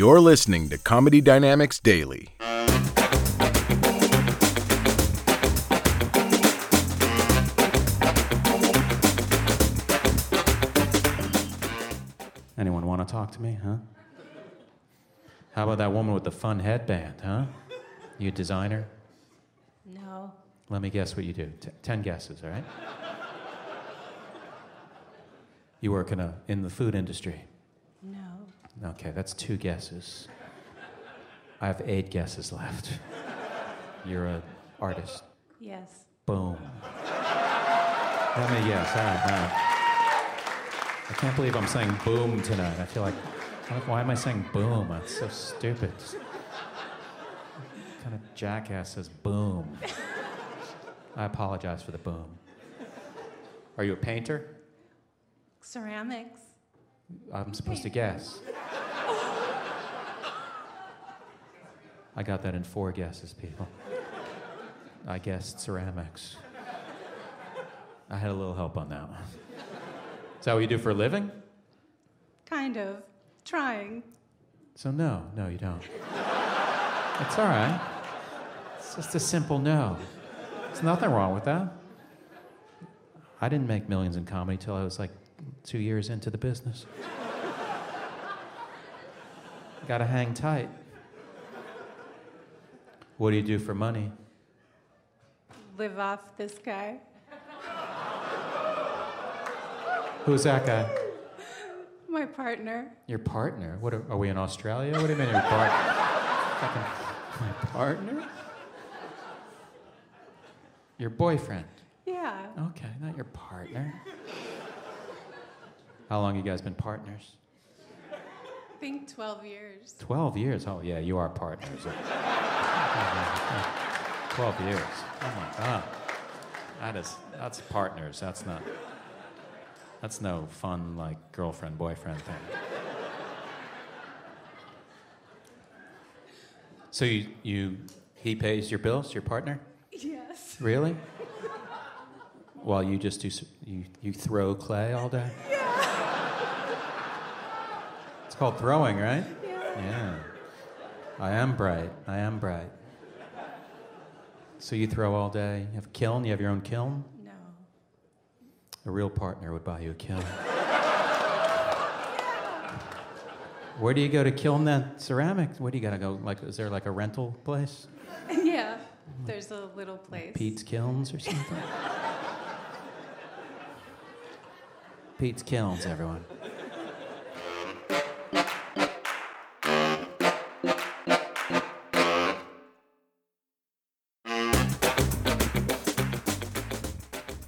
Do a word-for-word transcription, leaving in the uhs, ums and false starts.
You're listening to Comedy Dynamics Daily. Anyone want to talk to me, huh? How about that woman with the fun headband, huh? You a designer? No. Let me guess what you do. T- ten guesses, all right? You work in a in the food industry? No. Okay, that's two guesses. I have eight guesses left. You're an artist? Yes. Boom. Let me guess. All right, all right. I can't believe I'm saying boom tonight. I feel like, why am I saying boom? That's so stupid. What kind of jackass says boom? I apologize for the boom. Are you a painter? Ceramics. I'm supposed to guess. I got that in four guesses, people. I guessed ceramics. I had a little help on that one. Is that what you do for a living? Kind of. Trying. So no, no, you don't. It's all right. It's just a simple no. There's nothing wrong with that. I didn't make millions in comedy till I was like two years into the business. Gotta hang tight. What do you do for money? Live off this guy. Who's that guy? My partner. Your partner? What are, are we in Australia? What do you mean your partner? Fucking, my partner? Your boyfriend? Yeah. Okay, not your partner. How long have you guys been partners? I think twelve years. twelve years? Oh, yeah, you are partners. twelve years. Oh, my God. That is, that's partners. That's not... That's no fun, like, girlfriend, boyfriend thing. So you, you, he pays your bills, your partner? Yes. Really? While you just do, you, you throw clay all day? Yeah. It's called throwing, right? Yeah. Yeah. I am bright. I am bright. So you throw all day. You have a kiln? You have your own kiln? No. A real partner would buy you a kiln. Yeah. Where do you go to kiln that ceramic? Where do you gotta go? Like, is there like a rental place? Yeah. There's a little place. Like Pete's Kilns or something? Pete's Kilns, everyone.